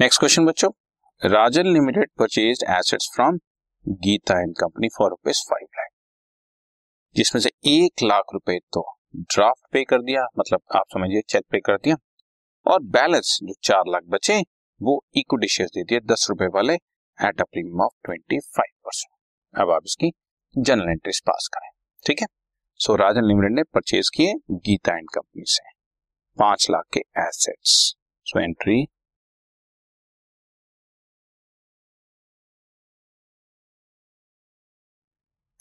Next question बच्चों, Rajan limited purchased assets from Geeta and company for ₹5 lakh, जिसमें से 1 लाख रुपए तो ड्राफ्ट पे कर दिया, मतलब आप समझिए चेक पे कर दिया, और बैलेंस जो 4 लाख बचे वो इक्विटी शेयर दे दिए 10 रुपए वाले एट अ प्रीमियम ऑफ 25%। अब आप इसकी जनरल एंट्रीज पास करें, ठीक है। सो राजन लिमिटेड ने परचेज किए गीता एंड कंपनी से 5 लाख के एसेट्स। सो एंट्री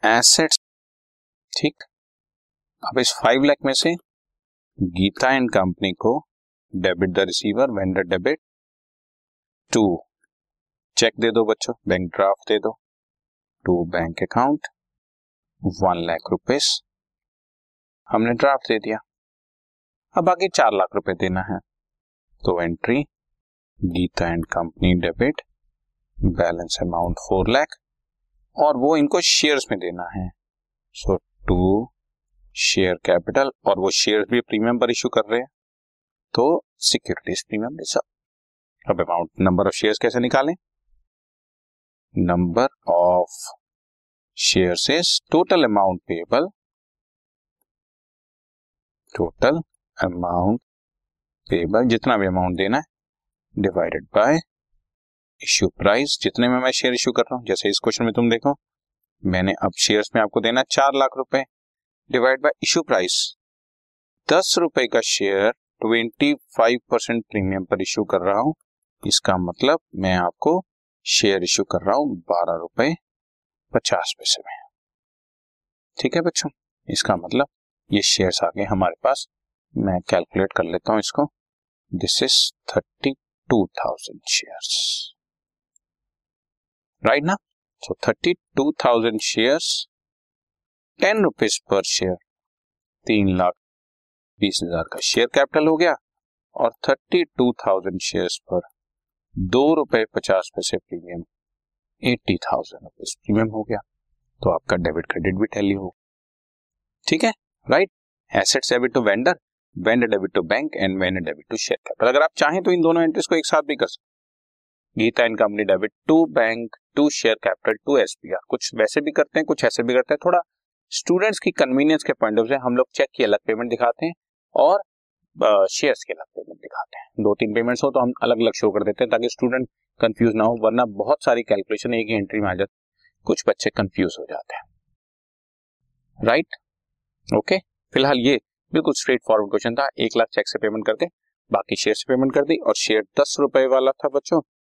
एसेट्स, ठीक। अब इस 5 लाख में से गीता एंड कंपनी को debit the receiver vendor debit to cheque दे दो बच्चों, बैंक ड्राफ्ट दे दो, टू बैंक अकाउंट 1 लाख रुपए हमने ड्राफ्ट दे दिया। अब बाकी 4 लाख रुपए देना है, तो entry Geeta and company debit balance amount 4 lakh, और वो इनको शेयर्स में देना है। सो टू शेयर कैपिटल, और वो शेयर्स भी प्रीमियम पर इशू कर रहे हैं तो सिक्योरिटीज प्रीमियम रिजर्व। अब अमाउंट नंबर ऑफ शेयर्स कैसे निकालें, number of shares is total amount payable, total amount payable जितना भी अमाउंट देना है डिवाइडेड बाय इश्यू प्राइस, जितने में मैं शेयर इश्यू कर रहा हूं। जैसे इस क्वेश्चन में तुम देखो मैंने अब शेयर्स में आपको देना 4 लाख रुपए डिवाइड बाय इश्यू प्राइस 10 रुपए का शेयर 25% प्रीमियम पर इश्यू कर रहा हूं, इसका मतलब मैं आपको शेयर इश्यू कर रहा हूं 12 रुपए 50 पैसे में, ठीक है बच्चों। इसका मतलब ये शेयर्स आ गए हमारे पास, मैं कैलकुलेट कर लेता हूं इसको, दिस इज 32,000 शेयर्स, राइट ना। So 32,000 shares, 10 rupees per share, 3,20,000 का शेयर कैपिटल हो गया, और 32,000 शेयर्स पर ₹2.50 प्रीमियम 80,000 रुपीज प्रीमियम हो गया, तो आपका डेबिट क्रेडिट भी टैली हो, ठीक है, right. Assets debit to vendor, vendor debit to bank, and vendor debit to share capital. अगर आप चाहें तो इन दोनों एंट्रीज को एक साथ भी कर सकते, Geeta and company debit to bank, to share capital, to SPR. कुछ वैसे भी करते हैं, कुछ ऐसे भी करते हैं, थोड़ा स्टूडेंट्स की कन्वीनियंस के पॉइंट ऑफ व्यू से हम लोग चेक की अलग पेमेंट दिखाते हैं और शेयर्स की अलग पेमेंट दिखाते हैं। 2-3 पेमेंट्स हो तो हम अलग अलग शो कर देते हैं ताकि स्टूडेंट कंफ्यूज ना हो, वरना बहुत सारी कैलकुलेशन एक ही एंट्री में आ जाती है, कुछ बच्चे कंफ्यूज हो जाते हैं, राइट, ओके। फिलहाल ये बिल्कुल स्ट्रेट फॉरवर्ड क्वेश्चन था, 1 लाख चेक से पेमेंट करके बाकी शेयर से पेमेंट कर दी, और शेयर 10 रुपए वाला था बच्चों,